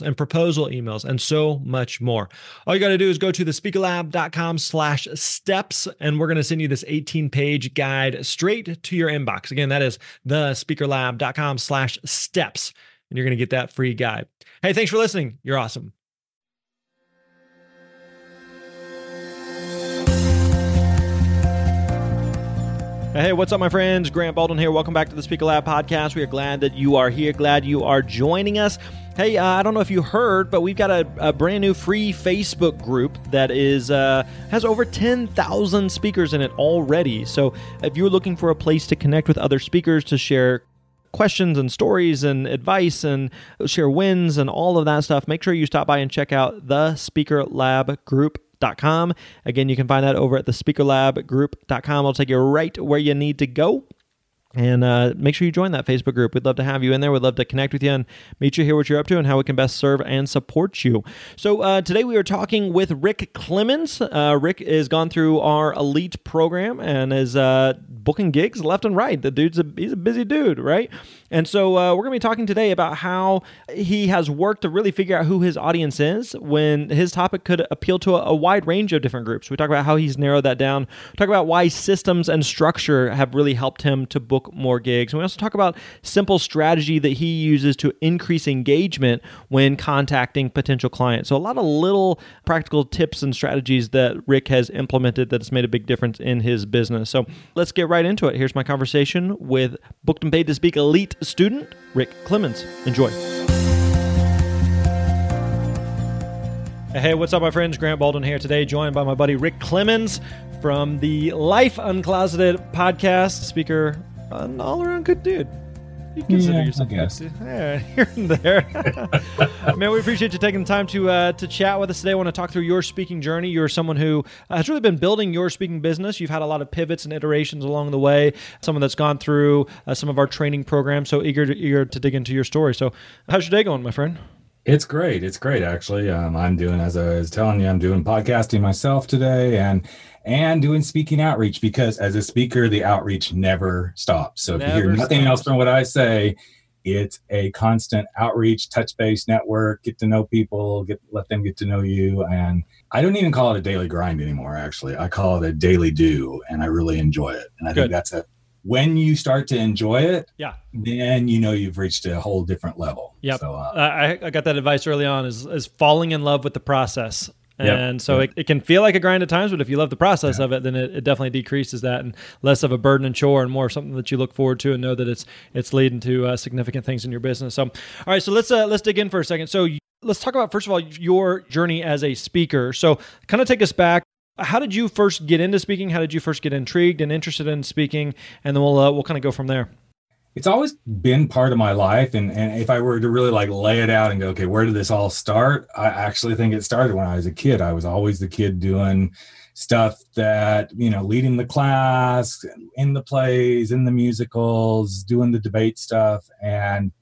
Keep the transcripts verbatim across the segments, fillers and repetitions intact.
and proposal emails, and so much more. All you got to do is go to the speaker lab dot com slash steps, and we're going to send you this eighteen page guide straight to your inbox. Again, that is the speaker lab dot com slash steps, and you're going to get that free guide. Hey, thanks for listening. You're awesome. Hey, what's up, my friends? Grant Baldwin here. Welcome back to the Speaker Lab podcast. We are glad that you are here. Glad you are joining us. Hey, uh, I don't know if you heard, but we've got a, a brand new free Facebook group that is uh, has over ten thousand speakers in it already. So if you're looking for a place to connect with other speakers, to share questions and stories and advice and share wins and all of that stuff, make sure you stop by and check out the speaker lab group dot com. Again, you can find that over at the speaker lab group dot com. I'll take you right where you need to go. And uh, make sure you join that Facebook group. We'd love to have you in there. We'd love to connect with you and meet you, hear what you're up to, and how we can best serve and support you. So uh, today we are talking with Rick Clemons. Uh, Rick has gone through our elite program and is uh, booking gigs left and right. The dude's a, he's a busy dude, right? And so uh, we're going to be talking today about how he has worked to really figure out who his audience is when his topic could appeal to a, a wide range of different groups. We talk about how he's narrowed that down. We talk about why systems and structure have really helped him to book more gigs. And we also talk about simple strategy that he uses to increase engagement when contacting potential clients. So a lot of little practical tips and strategies that Rick has implemented that has made a big difference in his business. So let's get right into it. Here's my conversation with Booked and Paid to Speak elite student, Rick Clemons. Enjoy. Hey, what's up, my friends? Grant Baldwin here today, joined by my buddy Rick Clemons from the Life Uncloseted podcast, speaker, an all-around good dude. You consider yeah, yourself I guess. Good dude. Yeah, here and there. Man, we appreciate you taking the time to uh, to chat with us today. I want to talk through your speaking journey. You're someone who has really been building your speaking business. You've had a lot of pivots and iterations along the way. Someone that's gone through uh, some of our training programs. So eager to, eager to dig into your story. So how's your day going, my friend? It's great. It's great, actually. Um, I'm doing, as I was telling you, I'm doing podcasting myself today and and doing speaking outreach, because as a speaker, the outreach never stops. So never if you hear nothing stops. else from what I say, it's a constant outreach, touch base, network, get to know people, get let them get to know you. And I don't even call it a daily grind anymore, actually. I call it a daily do, and I really enjoy it. And I Good. think that's it. When you start to enjoy it, yeah, then you know you've reached a whole different level. Yeah, so, uh, I, I got that advice early on: is is falling in love with the process. And yep. so yep. It, it can feel like a grind at times, but if you love the process yeah. of it, then it, it definitely decreases that, and less of a burden and chore, and more something that you look forward to and know that it's it's leading to uh, significant things in your business. So, all right, so let's uh, let's dig in for a second. So, let's talk about first of all your journey as a speaker. So, kind of take us back. How did you first get into speaking? How did you first get intrigued and interested in speaking? And then we'll uh, we'll kind of go from there. It's always been part of my life. And, and if I were to really like lay it out and go, okay, where did this all start? I actually think it started when I was a kid. I was always the kid doing stuff that, you know, leading the class, in the plays, in the musicals, doing the debate stuff. And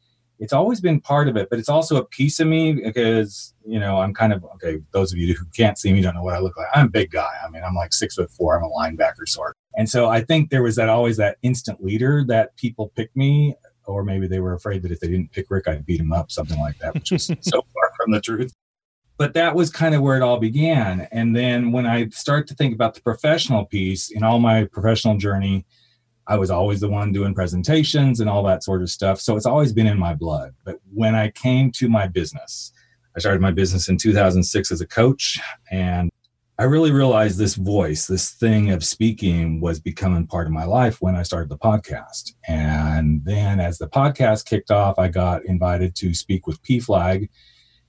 it's always been part of it, but it's also a piece of me because, you know, I'm kind of, okay, those of you who can't see me don't know what I look like. I'm a big guy. I mean, I'm like six foot four. I'm a linebacker sort. And so I think there was that always that instant leader that people picked me, or maybe they were afraid that if they didn't pick Rick, I'd beat him up, something like that, which was so far from the truth. But that was kind of where it all began. And then when I start to think about the professional piece, in all my professional journey, I was always the one doing presentations and all that sort of stuff. So it's always been in my blood. But when I came to my business, I started my business in two thousand six as a coach. And I really realized this voice, this thing of speaking was becoming part of my life when I started the podcast. And then as the podcast kicked off, I got invited to speak with P FLAG,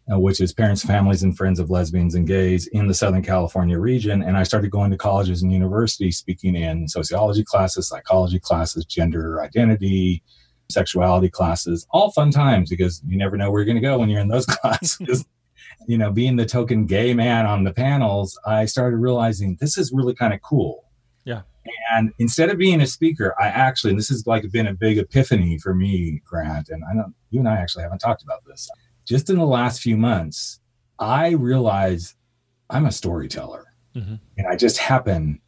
which is Parents, Families, and Friends of Lesbians and Gays in the Southern California region. And I started going to colleges and universities, speaking in sociology classes, psychology classes, gender identity, sexuality classes, all fun times, because you never know where you're going to go when you're in those classes. You know, being the token gay man on the panels, I started realizing this is really kind of cool. Yeah. And instead of being a speaker, I actually, and this has like been a big epiphany for me, Grant, and I know you and I actually haven't talked about this. Just in the last few months, I realized I'm a storyteller, mm-hmm. and I just happen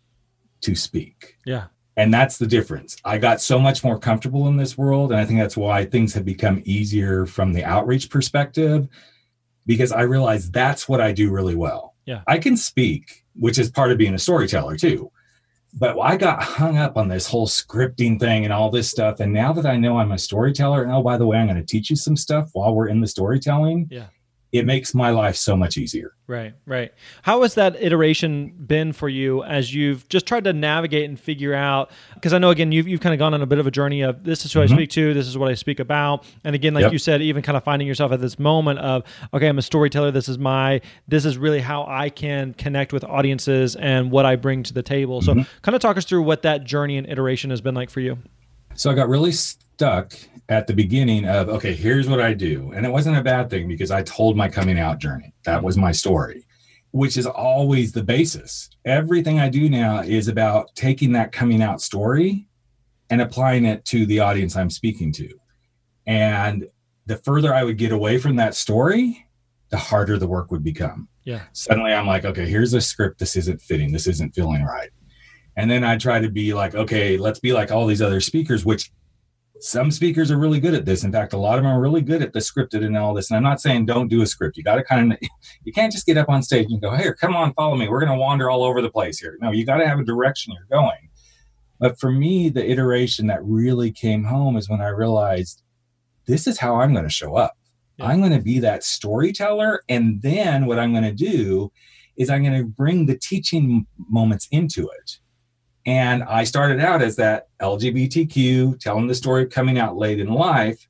to speak. Yeah. And that's the difference. I got so much more comfortable in this world. And I think that's why things have become easier from the outreach perspective, because I realized that's what I do really well. Yeah. I can speak, which is part of being a storyteller too. But I got hung up on this whole scripting thing and all this stuff. And now that I know I'm a storyteller, and oh, by the way, I'm going to teach you some stuff while we're in the storytelling. Yeah. It makes my life so much easier. Right, right. How has that iteration been for you as you've just tried to navigate and figure out? Because I know, again, you've, you've kind of gone on a bit of a journey of this is who mm-hmm. I speak to, this is what I speak about. And again, like yep. you said, even kind of finding yourself at this moment of, okay, I'm a storyteller. This is my, this is really how I can connect with audiences and what I bring to the table. Mm-hmm. So kind of talk us through what that journey and iteration has been like for you. So I got really stuck at the beginning of, okay, here's what I do. And it wasn't a bad thing, because I told my coming out journey. That was my story, which is always the basis. Everything I do now is about taking that coming out story and applying it to the audience I'm speaking to. And the further I would get away from that story, the harder the work would become. Yeah. Suddenly I'm like, okay, here's a script. This isn't fitting. This isn't feeling right. And then I try to be like, okay, let's be like all these other speakers, which some speakers are really good at this. In fact, a lot of them are really good at the scripted and all this. And I'm not saying don't do a script. You got to kind of, you can't just get up on stage and go, here, come on, follow me. We're going to wander all over the place here. No, you got to have a direction you're going. But for me, the iteration that really came home is when I realized this is how I'm going to show up. Yeah. I'm going to be that storyteller. And then what I'm going to do is I'm going to bring the teaching moments into it. And I started out as that L G B T Q, telling the story of coming out late in life.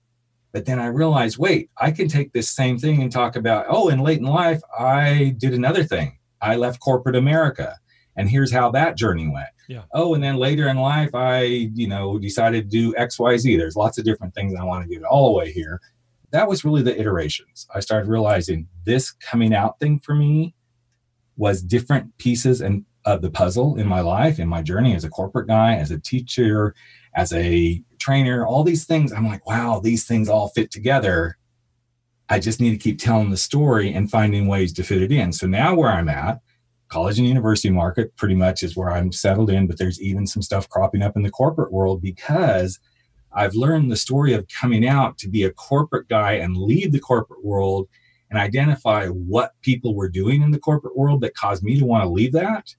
But then I realized, wait, I can take this same thing and talk about, oh, in late in life, I did another thing. I left corporate America. And here's how that journey went. Yeah. Oh, and then later in life, I, you know, decided to do X, Y, Z. There's lots of different things I want to get all the way here. That was really the iterations. I started realizing this coming out thing for me was different pieces and of the puzzle in my life, in my journey as a corporate guy, as a teacher, as a trainer, all these things. I'm like, wow, these things all fit together. I just need to keep telling the story and finding ways to fit it in. So now where I'm at, college and university market pretty much is where I'm settled in, but there's even some stuff cropping up in the corporate world, because I've learned the story of coming out to be a corporate guy and leave the corporate world and identify what people were doing in the corporate world that caused me to want to leave that.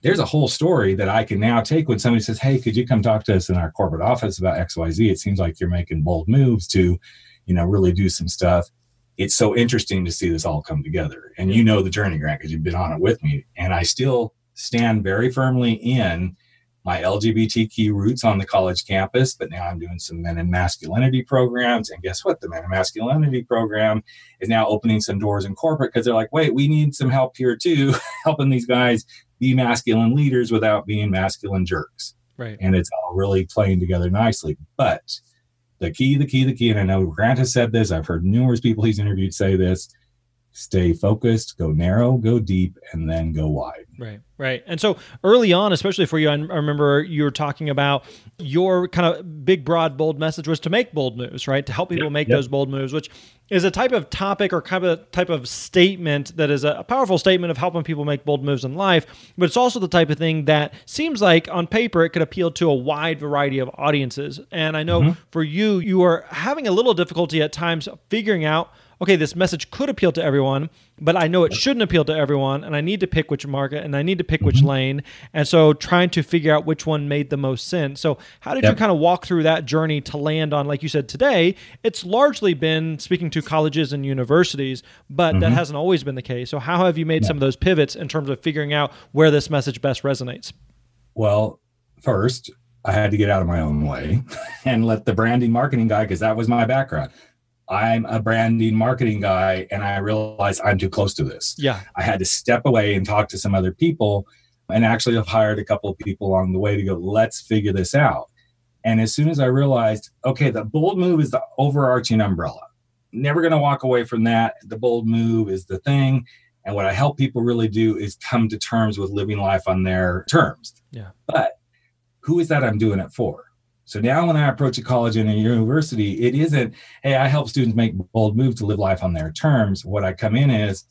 There's a whole story that I can now take when somebody says, hey, could you come talk to us in our corporate office about X Y Z? It seems like you're making bold moves to, you know, really do some stuff. It's so interesting to see this all come together. And you know the journey, Grant, because you've been on it with me. And I still stand very firmly in my L G B T Q roots on the college campus, but now I'm doing some men and masculinity programs. And guess what? The men and masculinity program is now opening some doors in corporate, because they're like, wait, we need some help here too, helping these guys be masculine leaders without being masculine jerks. Right. And it's all really playing together nicely. But the key, the key, the key, and I know Grant has said this, I've heard numerous people he's interviewed say this, stay focused, go narrow, go deep, and then go wide. Right, right. And so early on, especially for you, I remember you were talking about your kind of big, broad, bold message was to make bold moves, right? To help people yep, make yep. those bold moves, which is a type of topic or kind of type of statement that is a powerful statement of helping people make bold moves in life. But it's also the type of thing that seems like on paper, it could appeal to a wide variety of audiences. And I know mm-hmm. for you, you are having a little difficulty at times figuring out, okay, this message could appeal to everyone, but I know it shouldn't appeal to everyone, and I need to pick which market, and I need to pick which mm-hmm. lane, and so trying to figure out which one made the most sense. So how did yep. you kind of walk through that journey to land on, like you said today, it's largely been speaking to colleges and universities, but mm-hmm. that hasn't always been the case. So how have you made yep. some of those pivots in terms of figuring out where this message best resonates? Well, first, I had to get out of my own way and let the branding marketing guy, because that was my background. I'm a branding marketing guy, and I realized I'm too close to this. Yeah, I had to step away and talk to some other people, and actually have hired a couple of people along the way to go, let's figure this out. And as soon as I realized, okay, the bold move is the overarching umbrella. Never going to walk away from that. The bold move is the thing. And what I help people really do is come to terms with living life on their terms. Yeah. But who is that I'm doing it for? So now when I approach a college and a university, it isn't, hey, I help students make bold moves to live life on their terms. What I come in is,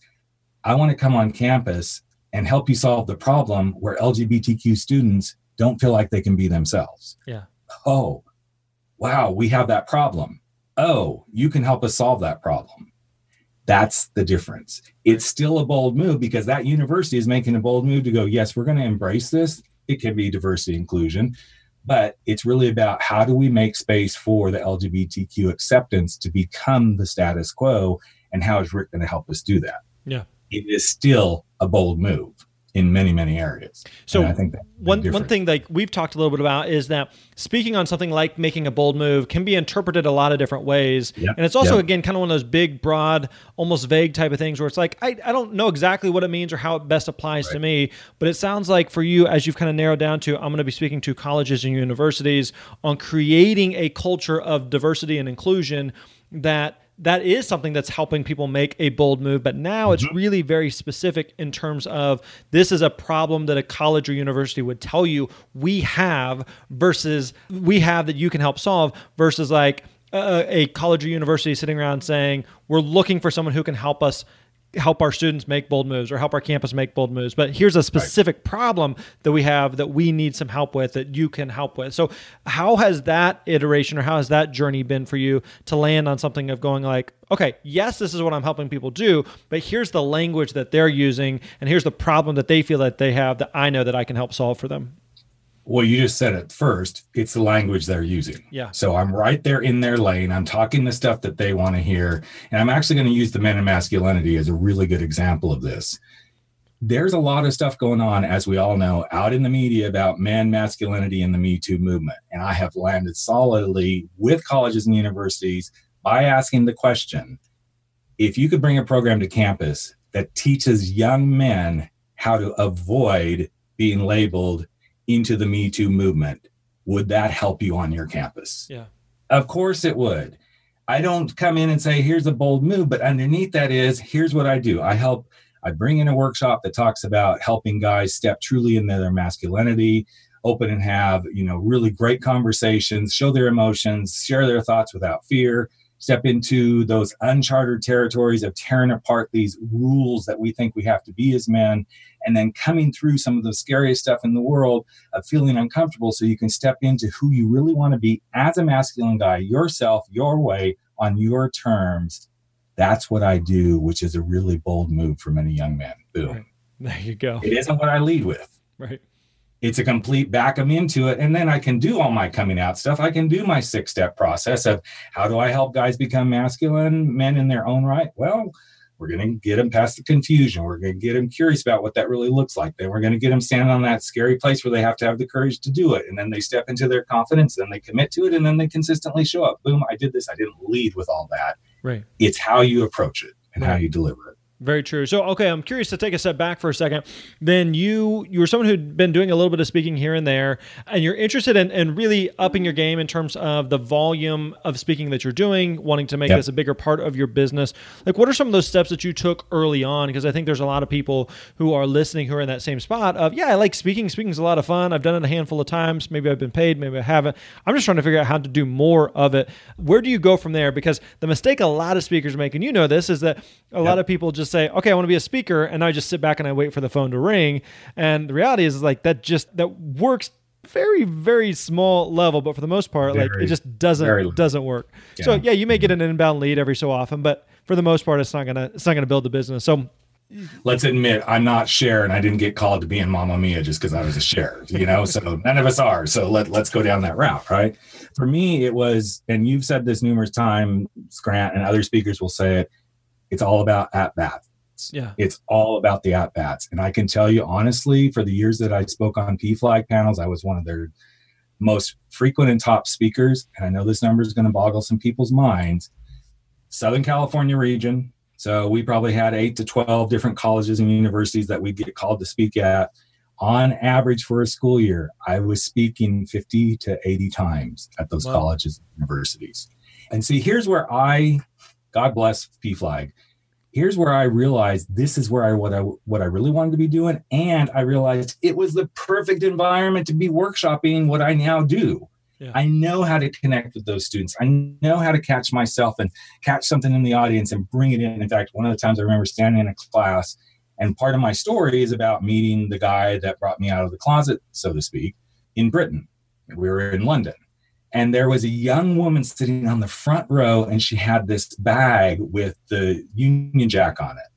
I want to come on campus and help you solve the problem where L G B T Q students don't feel like they can be themselves. Yeah. Oh, wow, we have that problem. Oh, you can help us solve that problem. That's the difference. It's still a bold move because that university is making a bold move to go, yes, we're going to embrace this. It can be diversity, inclusion, but it's really about how do we make space for the L G B T Q acceptance to become the status quo, and how is Rick going to help us do that? Yeah. It is still a bold move in many, many areas. So I think that one, one thing like we've talked a little bit about is that speaking on something like making a bold move can be interpreted a lot of different ways. Yep. And it's also, yep. again, kind of one of those big, broad, almost vague type of things where it's like, I, I don't know exactly what it means or how it best applies right. to me. But it sounds like for you, as you've kind of narrowed down to, I'm going to be speaking to colleges and universities on creating a culture of diversity and inclusion, that that is something that's helping people make a bold move. But now mm-hmm. it's really very specific in terms of this is a problem that a college or university would tell you we have versus we have that you can help solve, versus like a, a college or university sitting around saying, we're looking for someone who can help us help our students make bold moves or help our campus make bold moves. But here's a specific right. problem that we have that we need some help with that you can help with. So how has that iteration or how has that journey been for you to land on something of going like, okay, yes, this is what I'm helping people do, but here's the language that they're using and here's the problem that they feel that they have that I know that I can help solve for them? Well, you just said it first. It's the language they're using. Yeah. So I'm right there in their lane. I'm talking the stuff that they want to hear. And I'm actually going to use the men and masculinity as a really good example of this. There's a lot of stuff going on, as we all know, out in the media about men, masculinity, and the Me Too movement. And I have landed solidly with colleges and universities by asking the question, if you could bring a program to campus that teaches young men how to avoid being labeled into the Me Too movement, would that help you on your campus? Yeah. Of course it would. I don't come in and say, here's a bold move, but underneath that is, here's what I do. I help, I bring in a workshop that talks about helping guys step truly into their masculinity, open and have, you know, really great conversations, show their emotions, share their thoughts without fear, step into those uncharted territories of tearing apart these rules that we think we have to be as men, and then coming through some of the scariest stuff in the world of feeling uncomfortable so you can step into who you really want to be as a masculine guy, yourself, your way, on your terms. That's what I do, which is a really bold move for many young men. Boom. Right. There you go. It isn't what I lead with. Right. It's a complete back them into it. And then I can do all my coming out stuff. I can do my six step process of how do I help guys become masculine men in their own right? Well, we're going to get them past the confusion. We're going to get them curious about what that really looks like. Then we're going to get them standing on that scary place where they have to have the courage to do it. And then they step into their confidence, then they commit to it, and then they consistently show up. Boom, I did this. I didn't lead with all that. Right. It's how you approach it and right. how you deliver it. Very true. So, okay, I'm curious to take a step back for a second. Then you you were someone who'd been doing a little bit of speaking here and there, and you're interested in, in really upping your game in terms of the volume of speaking that you're doing, wanting to make yep. this a bigger part of your business. Like, what are some of those steps that you took early on? Because I think there's a lot of people who are listening who are in that same spot of, yeah, I like speaking. Speaking's a lot of fun. I've done it a handful of times. Maybe I've been paid. Maybe I haven't. I'm just trying to figure out how to do more of it. Where do you go from there? Because the mistake a lot of speakers make, and you know this, is that a yep. lot of people just say, okay, I want to be a speaker. And I just sit back and I wait for the phone to ring. And the reality is, is like that just, that works very, very small level. But for the most part, very, like it just doesn't, doesn't work. Yeah. So yeah, you may get an inbound lead every so often, but for the most part, it's not going to, it's not going to build the business. So let's admit I'm not Cher and I didn't get called to be in Mamma Mia just because I was a Cher, you know, so none of us are. So let, let's go down that route. Right. For me, it was, and you've said this numerous times, Grant, and other speakers will say it, it's all about at-bats. Yeah. It's all about the at-bats. And I can tell you, honestly, for the years that I spoke on P FLAG panels, I was one of their most frequent and top speakers. And I know this number is going to boggle some people's minds. Southern California region. So we probably had eight to twelve different colleges and universities that we'd get called to speak at. on average for a school year, I was speaking fifty to eighty times at those wow. colleges and universities. And see, here's where I, God bless P FLAG, here's where I realized this is where I what I what I really wanted to be doing. And I realized it was the perfect environment to be workshopping what I now do. Yeah. I know how to connect with those students. I know how to catch myself and catch something in the audience and bring it in. In fact, one of the times I remember standing in a class, and part of my story is about meeting the guy that brought me out of the closet, so to speak, in Britain. We were in London. And there was a young woman sitting on the front row, and she had this bag with the Union Jack on it.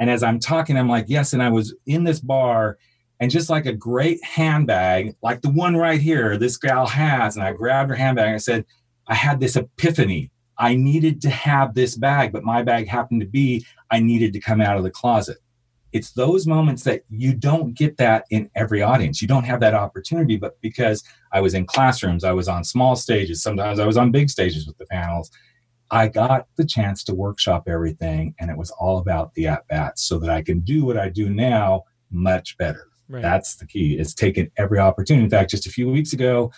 And as I'm talking, I'm like, yes, and I was in this bar, and just like a great handbag, like the one right here, this gal has, and I grabbed her handbag, and I said, I had this epiphany. I needed to have this bag, but my bag happened to be, I needed to come out of the closet. It's those moments that you don't get that in every audience. You don't have that opportunity, but because I was in classrooms, I was on small stages, sometimes I was on big stages with the panels, I got the chance to workshop everything, and it was all about the at-bats so that I can do what I do now much better. Right. That's the key. It's taking every opportunity. In fact, just a few weeks ago,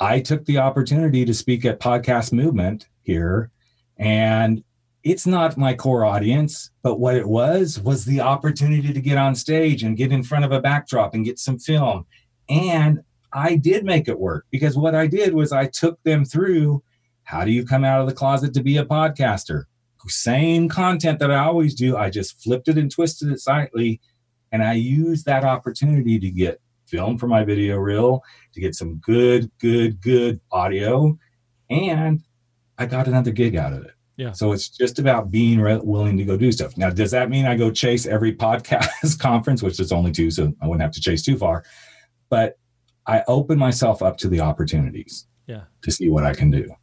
I took the opportunity to speak at Podcast Movement here, and it's not my core audience, but what it was, was the opportunity to get on stage and get in front of a backdrop and get some film. And I did make it work, because what I did was I took them through, how do you come out of the closet to be a podcaster? Same content that I always do. I just flipped it and twisted it slightly. And I used that opportunity to get film for my video reel, to get some good, good, good audio. And I got another gig out of it. Yeah. So it's just about being re- willing to go do stuff. Now, does that mean I go chase every podcast conference, which is only two, so I wouldn't have to chase too far, but I open myself up to the opportunities yeah. to see what I can do.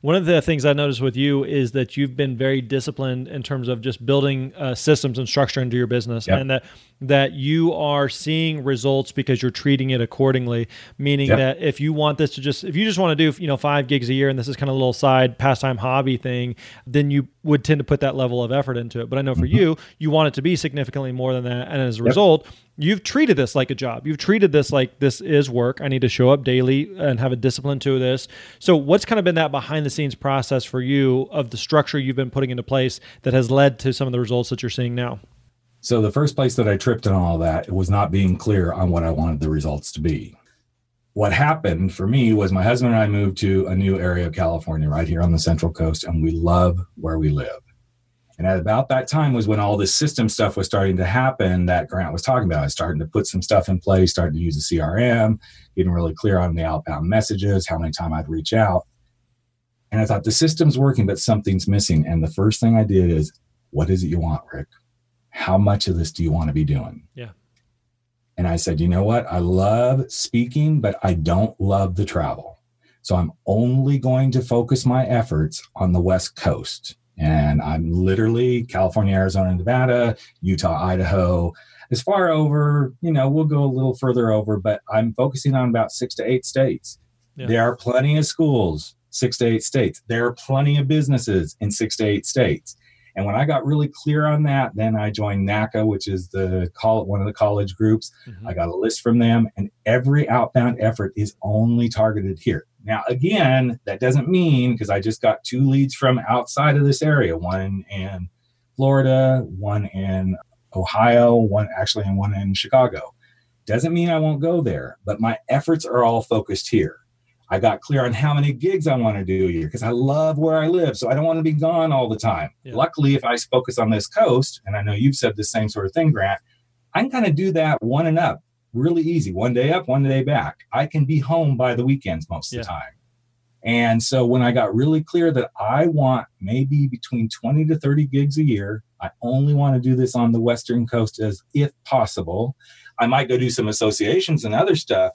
One of the things I noticed with you is that you've been very disciplined in terms of just building uh, systems and structure into your business, yep. and that that you are seeing results because you're treating it accordingly. Meaning yep. that if you want this to just, if you just want to do, you know, five gigs a year, and this is kind of a little side pastime hobby thing, then you would tend to put that level of effort into it. But I know for mm-hmm. you, you want it to be significantly more than that, and as a yep. result, you've treated this like a job. You've treated this like this is work. I need to show up daily and have a discipline to this. So what's kind of been that behind the scenes process for you of the structure you've been putting into place that has led to some of the results that you're seeing now? So the first place that I tripped on all that, it was not being clear on what I wanted the results to be. What happened for me was my husband and I moved to a new area of California right here on the Central Coast, and we love where we live. And at about that time was when all this system stuff was starting to happen that Grant was talking about. I was starting to put some stuff in place, starting to use a C R M, getting really clear on the outbound messages, how many times I'd reach out. And I thought, the system's working, but something's missing. And the first thing I did is, what is it you want, Rick? How much of this do you want to be doing? Yeah. And I said, you know what? I love speaking, but I don't love the travel. So I'm only going to focus my efforts on the West Coast. And I'm literally California, Arizona, Nevada, Utah, Idaho, as far over, you know, we'll go a little further over, but I'm focusing on about six to eight states. Yeah. There are plenty of schools, six to eight states. There are plenty of businesses in six to eight states. And when I got really clear on that, then I joined NACA, which is the call one of the college groups. Mm-hmm. I got a list from them, and every outbound effort is only targeted here. Now, again, that doesn't mean, because I just got two leads from outside of this area, one in Florida, one in Ohio, one actually, and one in Chicago. Doesn't mean I won't go there, but my efforts are all focused here. I got clear on how many gigs I want to do here because I love where I live. So I don't want to be gone all the time. Yeah. Luckily, if I focus on this coast, and I know you've said the same sort of thing, Grant, I can kind of do that one and up really easy. One day up, one day back. I can be home by the weekends most yeah. of the time. And so when I got really clear that I want maybe between twenty to thirty gigs a year, I only want to do this on the Western coast as if possible. I might go do some associations and other stuff.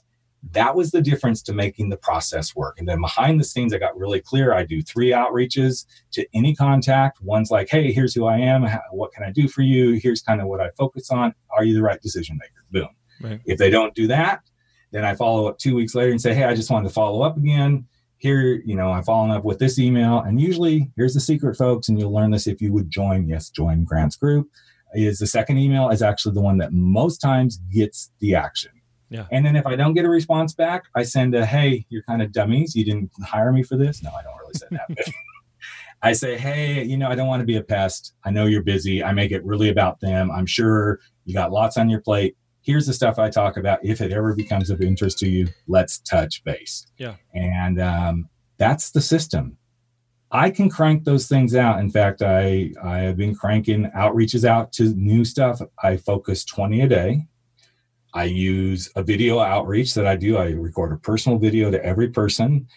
That was the difference to making the process work. And then behind the scenes, I got really clear. I do three outreaches to any contact. One's like, hey, here's who I am. How, what can I do for you? Here's kind of what I focus on. Are you the right decision maker? Boom. Right. If they don't do that, then I follow up two weeks later and say, hey, I just wanted to follow up again. Here, you know, I'm following up with this email. And usually, here's the secret, folks, and you'll learn this if you would join, yes, join Grant's group. is the second email is actually the one that most times gets the action. Yeah. And then if I don't get a response back, I send a, hey, you're kind of dummies. You didn't hire me for this. No, I don't really say that. But I say, hey, you know, I don't want to be a pest. I know you're busy. I make it really about them. I'm sure you got lots on your plate. Here's the stuff I talk about. If it ever becomes of interest to you, let's touch base. Yeah. And um, that's the system. I can crank those things out. In fact, I, I have been cranking outreaches out to new stuff. I focus twenty a day. I use a video outreach that I do. I record a personal video to every person,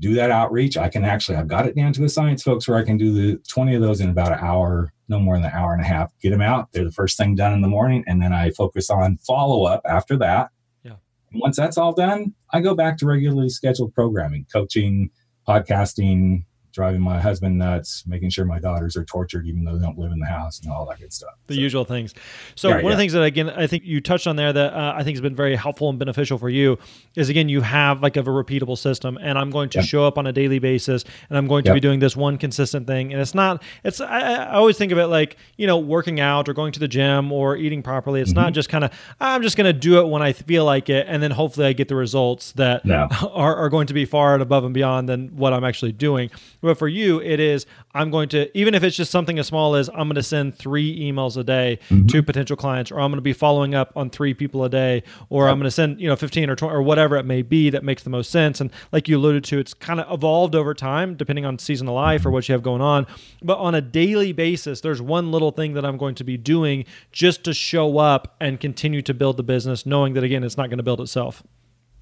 do that outreach. I can actually, I've got it down to the science, folks, where I can do the twenty of those in about an hour, no more than an hour and a half, get them out. They're the first thing done in the morning. And then I focus on follow-up after that. Yeah. And once that's all done, I go back to regularly scheduled programming, coaching, podcasting, driving my husband nuts, making sure my daughters are tortured, even though they don't live in the house, and all that good stuff. The so, usual things. So yeah, one yeah. of the things that, again, I think you touched on there that uh, I think has been very helpful and beneficial for you is, again, you have like a, a repeatable system, and I'm going to yep. show up on a daily basis, and I'm going to yep. be doing this one consistent thing. And it's not, it's, I, I always think of it like, you know, working out or going to the gym or eating properly. It's mm-hmm. not just kind of, I'm just going to do it when I feel like it. And then hopefully I get the results that no. are, are going to be far and above and beyond than what I'm actually doing. But for you, it is, I'm going to, even if it's just something as small as I'm going to send three emails a day mm-hmm. to potential clients, or I'm going to be following up on three people a day, or yep. I'm going to send, you know, fifteen or twenty or whatever it may be that makes the most sense. And like you alluded to, it's kind of evolved over time, depending on season of life or what you have going on. But on a daily basis, there's one little thing that I'm going to be doing just to show up and continue to build the business, knowing that, again, it's not going to build itself.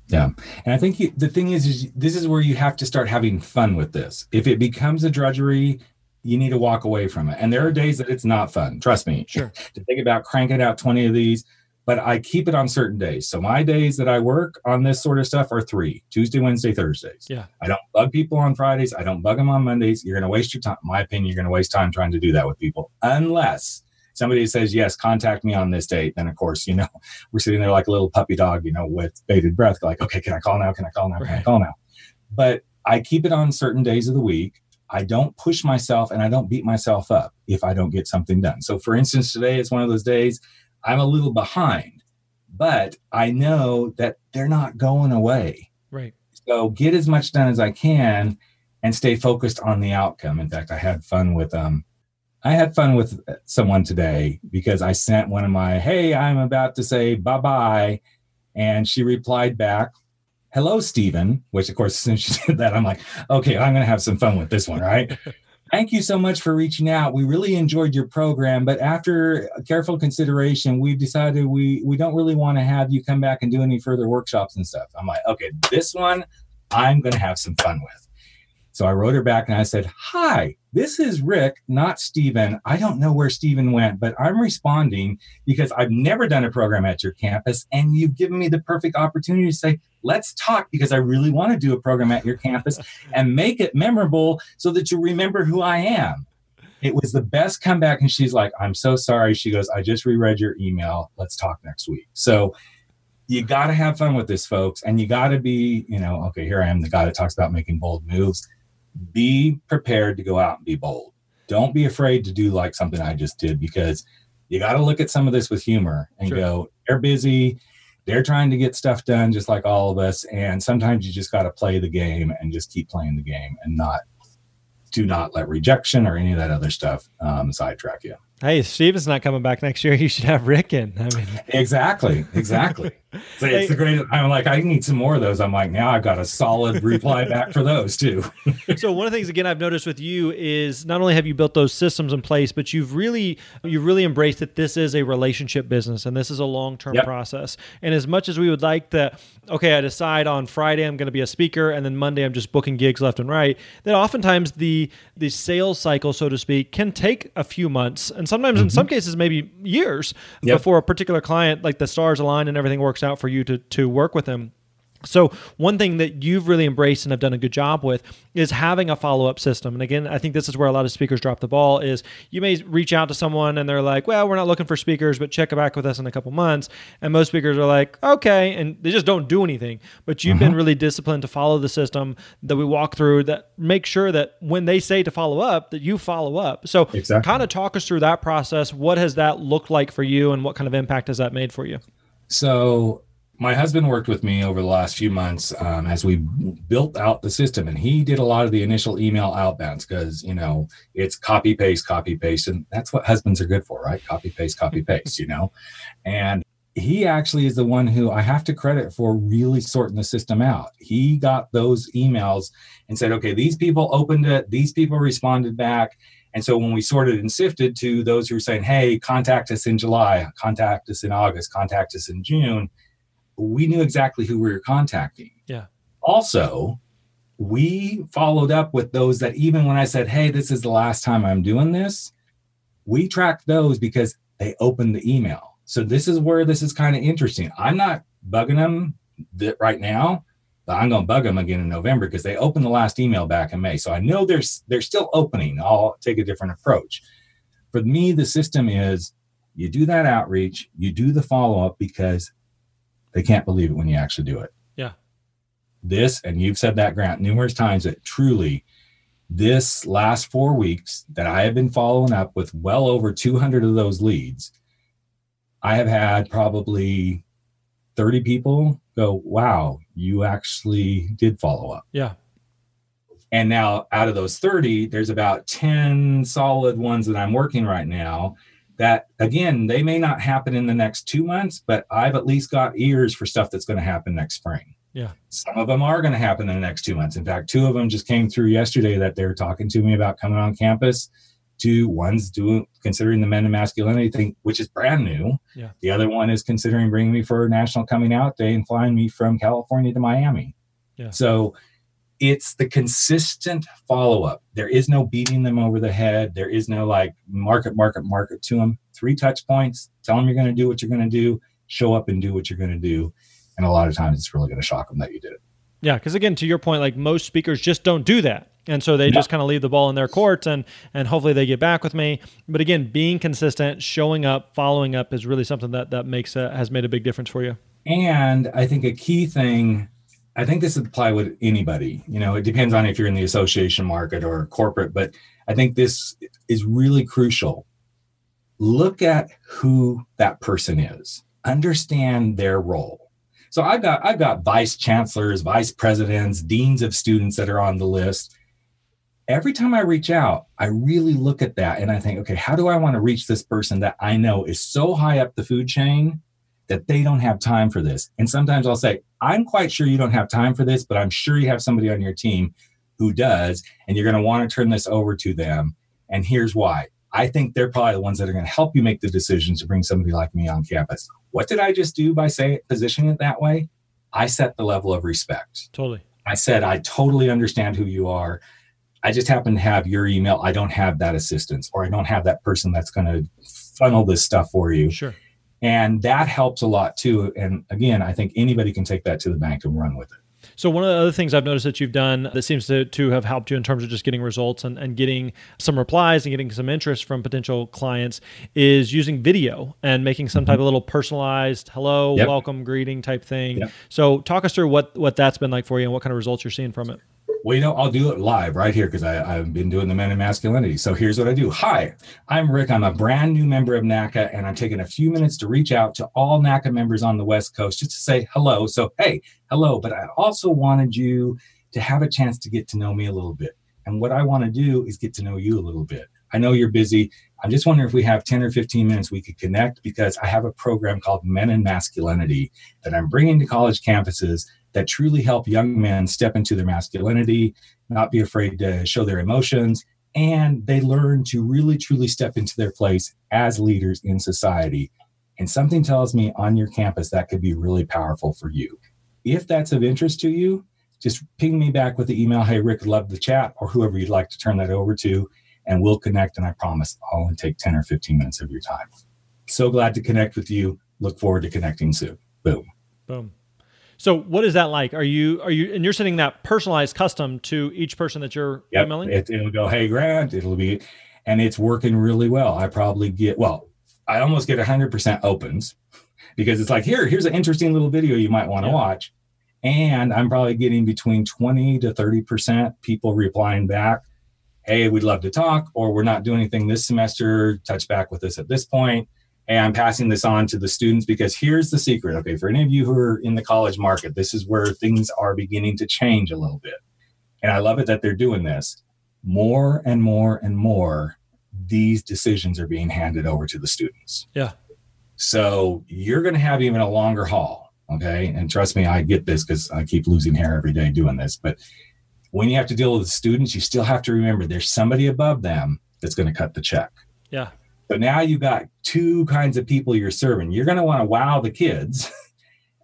Yeah. And I think you, the thing is, is, this is where you have to start having fun with this. If it becomes a drudgery, you need to walk away from it. And there are days that it's not fun. Trust me. Sure. To think about cranking out twenty of these, but I keep it on certain days. So my days that I work on this sort of stuff are three: Tuesday, Wednesday, Thursdays. Yeah. I don't bug people on Fridays. I don't bug them on Mondays. You're going to waste your time. In my opinion, you're going to waste time trying to do that with people unless somebody says, yes, contact me on this date. Then, of course, you know, we're sitting there like a little puppy dog, you know, with bated breath, like, okay, can I call now? Can I call now? Can right. I call now? But I keep it on certain days of the week. I don't push myself and I don't beat myself up if I don't get something done. So, for instance, today is one of those days I'm a little behind, but I know that they're not going away. Right. So get as much done as I can and stay focused on the outcome. In fact, I had fun with um. I had fun with someone today because I sent one of my, hey, I'm about to say bye-bye. And she replied back, hello, Stephen, which, of course, as soon as she said that, I'm like, okay, I'm going to have some fun with this one, right? Thank you so much for reaching out. We really enjoyed your program, but after careful consideration, we've decided we, we don't really want to have you come back and do any further workshops and stuff. I'm like, okay, this one I'm going to have some fun with. So I wrote her back and I said, hi, this is Rick, not Stephen. I don't know where Stephen went, but I'm responding because I've never done a program at your campus. And you've given me the perfect opportunity to say, let's talk, because I really want to do a program at your campus and make it memorable so that you remember who I am. It was the best comeback. And she's like, I'm so sorry. She goes, I just reread your email. Let's talk next week. So you got to have fun with this, folks. And you got to be, you know, okay, here I am, the guy that talks about making bold moves. Be prepared to go out and be bold. Don't be afraid to do like something I just did, because you got to look at some of this with humor and sure. go, they're busy. They're trying to get stuff done just like all of us. And sometimes you just got to play the game and just keep playing the game and not do not let rejection or any of that other stuff um, sidetrack you. Hey, if Steve is not coming back next year, you should have Rick in. I mean, exactly, exactly. So it's hey, the greatest. I'm like, I need some more of those. I'm like, now I've got a solid reply back for those too. So one of the things, again, I've noticed with you is not only have you built those systems in place, but you've really, you've really embraced that this is a relationship business and this is a long-term yep. process. And as much as we would like that, okay, I decide on Friday I'm going to be a speaker, and then Monday I'm just booking gigs left and right. That oftentimes the the sales cycle, so to speak, can take a few months. And And sometimes, mm-hmm. in some cases, maybe years yep. before a particular client, like the stars align and everything works out for you to to work with them. So one thing that you've really embraced and have done a good job with is having a follow-up system. And again, I think this is where a lot of speakers drop the ball is you may reach out to someone and they're like, well, we're not looking for speakers, but check back with us in a couple months. And most speakers are like, okay. And they just don't do anything. But you've uh-huh. been really disciplined to follow the system that we walk through that make sure that when they say to follow up, that you follow up. So exactly. kind of talk us through that process. What has that looked like for you and what kind of impact has that made for you? So my husband worked with me over the last few months um, as we built out the system, and he did a lot of the initial email outbounds because, you know, it's copy, paste, copy, paste. And that's what husbands are good for, right? Copy, paste, copy, paste, you know? And he actually is the one who I have to credit for really sorting the system out. He got those emails and said, okay, these people opened it. These people responded back. And so when we sorted and sifted to those who were saying, hey, contact us in July, contact us in August, contact us in June, we knew exactly who we were contacting. Yeah. Also, we followed up with those that even when I said, hey, this is the last time I'm doing this, we tracked those because they opened the email. So this is where this is kind of interesting. I'm not bugging them that right now, but I'm going to bug them again in November because they opened the last email back in May. So I know they're, they're still opening. I'll take a different approach. For me, the system is you do that outreach, you do the follow-up because they can't believe it when you actually do it. Yeah. This, and you've said that, Grant, numerous times that truly this last four weeks that I have been following up with well over two hundred of those leads, I have had probably thirty people go, wow, you actually did follow up. Yeah. And now out of those thirty, there's about ten solid ones that I'm working right now. That, again, they may not happen in the next two months, but I've at least got ears for stuff that's going to happen next spring. Yeah. Some of them are going to happen in the next two months. In fact, two of them just came through yesterday that they were talking to me about coming on campus. Two, one's doing considering the men and masculinity thing, which is brand new. Yeah. The other one is considering bringing me for National Coming Out Day and flying me from California to Miami. Yeah. So it's the consistent follow-up. There is no beating them over the head. There is no like market, market, market to them. Three touch points. Tell them you're going to do what you're going to do. Show up and do what you're going to do. And a lot of times it's really going to shock them that you did it. Yeah, because again, to your point, like most speakers just don't do that. And so they yeah. just kind of leave the ball in their court and and hopefully they get back with me. But again, being consistent, showing up, following up is really something that, that makes a, has made a big difference for you. And I think a key thing, I think this would apply with anybody, you know, it depends on if you're in the association market or corporate, but I think this is really crucial. Look at who that person is, understand their role. So I've got, I've got vice chancellors, vice presidents, deans of students that are on the list. Every time I reach out, I really look at that and I think, okay, how do I want to reach this person that I know is so high up the food chain that they don't have time for this? And sometimes I'll say, I'm quite sure you don't have time for this, but I'm sure you have somebody on your team who does, and you're going to want to turn this over to them. And here's why. I think they're probably the ones that are going to help you make the decision to bring somebody like me on campus. What did I just do by saying positioning it that way? I set the level of respect. Totally. I said, I totally understand who you are. I just happen to have your email. I don't have that assistance, or I don't have that person that's going to funnel this stuff for you. Sure. And that helps a lot too. And again, I think anybody can take that to the bank and run with it. So one of the other things I've noticed that you've done that seems to, to have helped you in terms of just getting results and, and getting some replies and getting some interest from potential clients is using video and making some mm-hmm. type of little personalized hello, yep. welcome, greeting type thing. Yep. So talk us through what, what that's been like for you and what kind of results you're seeing from it. Well, you know, I'll do it live right here because I've been doing the men and masculinity. So here's what I do. Hi, I'm Rick. I'm a brand new member of NACA, and I'm taking a few minutes to reach out to all NACA members on the West Coast just to say hello. So, hey, hello. But I also wanted you to have a chance to get to know me a little bit. And what I want to do is get to know you a little bit. I know you're busy. I'm just wondering if we have ten or fifteen minutes we could connect because I have a program called Men and Masculinity that I'm bringing to college campuses that truly help young men step into their masculinity, not be afraid to show their emotions, and they learn to really, truly step into their place as leaders in society. And something tells me on your campus that could be really powerful for you. If that's of interest to you, just ping me back with the email, hey, Rick, love the chat, or whoever you'd like to turn that over to, and we'll connect, and I promise I'll only take ten or fifteen minutes of your time. So glad to connect with you. Look forward to connecting soon. Boom. Boom. So what is that like? Are you, are you, and you're sending that personalized custom to each person that you're yep. emailing? It, it'll go, hey, Grant, it'll be, and it's working really well. I probably get, well, I almost get one hundred percent opens because it's like, here, here's an interesting little video you might want to yeah. watch. And I'm probably getting between twenty to thirty percent people replying back, hey, we'd love to talk, or we're not doing anything this semester, touch back with us at this point. And I'm passing this on to the students because here's the secret. Okay, for any of you who are in the college market, this is where things are beginning to change a little bit. And I love it that they're doing this. More and more and more, these decisions are being handed over to the students. Yeah. So you're going to have even a longer haul, okay? And trust me, I get this because I keep losing hair every day doing this. But when you have to deal with students, you still have to remember there's somebody above them that's going to cut the check. Yeah. So now you've got two kinds of people you're serving. You're going to want to wow the kids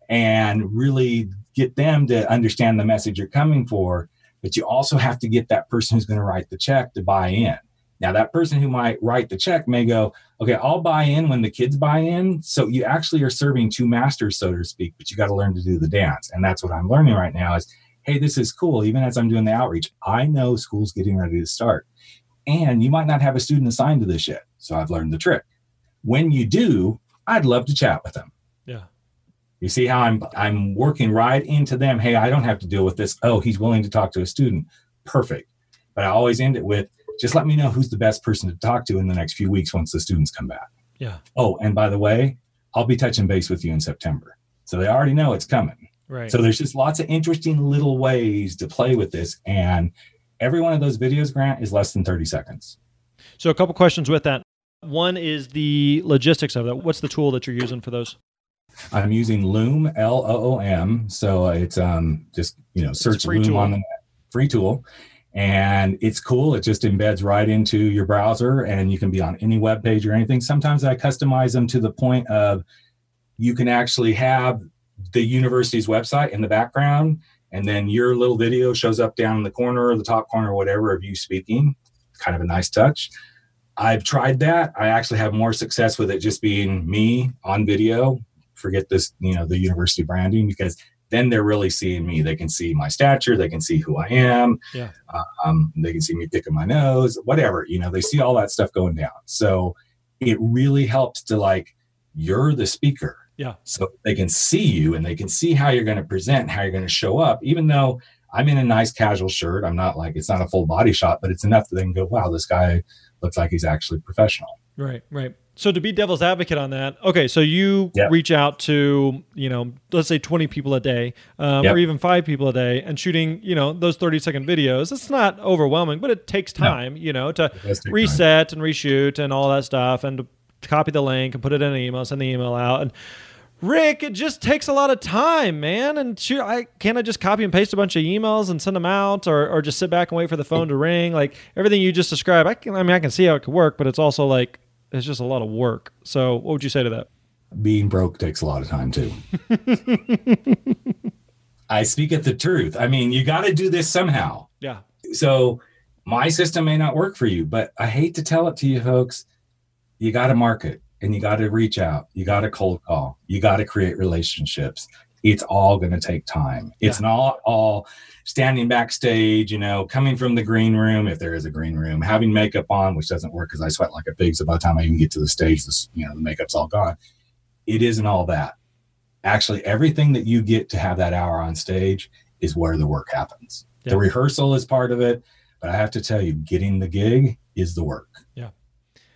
and really get them to understand the message you're coming for, but you also have to get that person who's going to write the check to buy in. Now, that person who might write the check may go, okay, I'll buy in when the kids buy in. So you actually are serving two masters, so to speak, but you got to learn to do the dance. And that's what I'm learning right now is, hey, this is cool. Even as I'm doing the outreach, I know school's getting ready to start. And you might not have a student assigned to this yet. So I've learned the trick. When you do, I'd love to chat with them. Yeah. You see how I'm I'm working right into them. Hey, I don't have to deal with this. Oh, he's willing to talk to a student. Perfect. But I always end it with, just let me know who's the best person to talk to in the next few weeks once the students come back. Yeah. Oh, and by the way, I'll be touching base with you in September. So they already know it's coming. Right. So there's just lots of interesting little ways to play with this. And every one of those videos, Grant, is less than thirty seconds. So a couple questions with that. One is the logistics of that. What's the tool that you're using for those? I'm using Loom, L O O M. So it's um just, you know, search Loom tool. On the net. Free tool. And it's cool. It just embeds right into your browser and you can be on any web page or anything. Sometimes I customize them to the point of you can actually have the university's website in the background and then your little video shows up down in the corner or the top corner or whatever of you speaking. Kind of a nice touch. I've tried that. I actually have more success with it just being me on video. Forget this, you know, the university branding, because then they're really seeing me. They can see my stature. They can see who I am. Yeah. Um, they can see me picking my nose, whatever, you know, they see all that stuff going down. So it really helps to like, you're the speaker. Yeah. So they can see you and they can see how you're going to present, how you're going to show up, even though I'm in a nice casual shirt. I'm not like, it's not a full body shot, but it's enough that they can go, wow, this guy looks like he's actually professional. Right, right. So to be devil's advocate on that, okay, so you yep. reach out to, you know, let's say twenty people a day um, yep. or even five people a day and shooting, you know, those thirty second videos. It's not overwhelming, but it takes time, no. you know, to reset time. And reshoot and all that stuff and to copy the link and put it in an email, send the email out. And Rick, it just takes a lot of time, man. And shoot, I can't I just copy and paste a bunch of emails and send them out, or or just sit back and wait for the phone to ring? Like everything you just described, I can. I mean, I can see how it could work, but it's also like it's just a lot of work. So, what would you say to that? Being broke takes a lot of time too. I speak at the truth. I mean, you got to do this somehow. Yeah. So, my system may not work for you, but I hate to tell it to you, folks. You got to market. And you got to reach out. You got to cold call. You got to create relationships. It's all going to take time. It's yeah. not all standing backstage, you know, coming from the green room, if there is a green room, having makeup on, which doesn't work because I sweat like a pig. So by the time I even get to the stage, this, you know, the makeup's all gone. It isn't all that. Actually, everything that you get to have that hour on stage is where the work happens. Yeah. The rehearsal is part of it. But I have to tell you, getting the gig is the work. Yeah.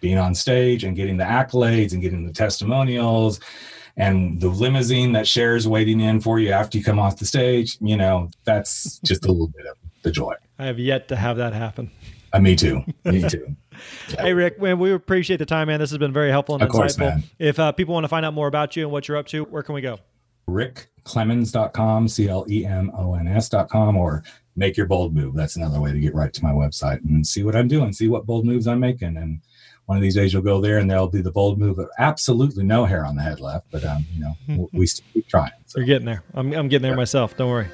Being on stage and getting the accolades and getting the testimonials and the limousine that Cher's waiting in for you after you come off the stage, you know, that's just a little bit of the joy. I have yet to have that happen. Uh, me too. Me too. Yeah. Hey, Rick, man, we appreciate the time, man. This has been very helpful and of insightful. Course, man. If uh, people want to find out more about you and what you're up to, where can we go? rick clemons dot com, C L E M O N S dot com, or Make Your Bold Move. That's another way to get right to my website and see what I'm doing, see what bold moves I'm making. And one of these days you'll go there and there'll be the bold move of absolutely no hair on the head left, but um, you know, we still keep trying. So. You're getting there. I'm, I'm getting there yeah. myself. Don't worry.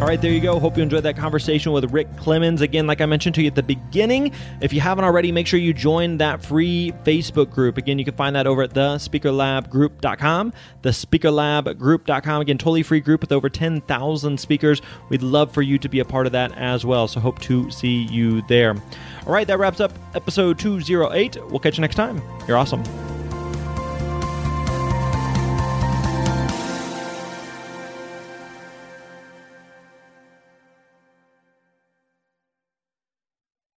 All right, there you go. Hope you enjoyed that conversation with Rick Clemons. Again, like I mentioned to you at the beginning, if you haven't already, make sure you join that free Facebook group. Again, you can find that over at the speaker lab group dot com, the speaker lab group dot com. Again, totally free group with over ten thousand speakers. We'd love for you to be a part of that as well, so hope to see you there. All right, that wraps up episode two oh eight. We'll catch you next time. You're awesome.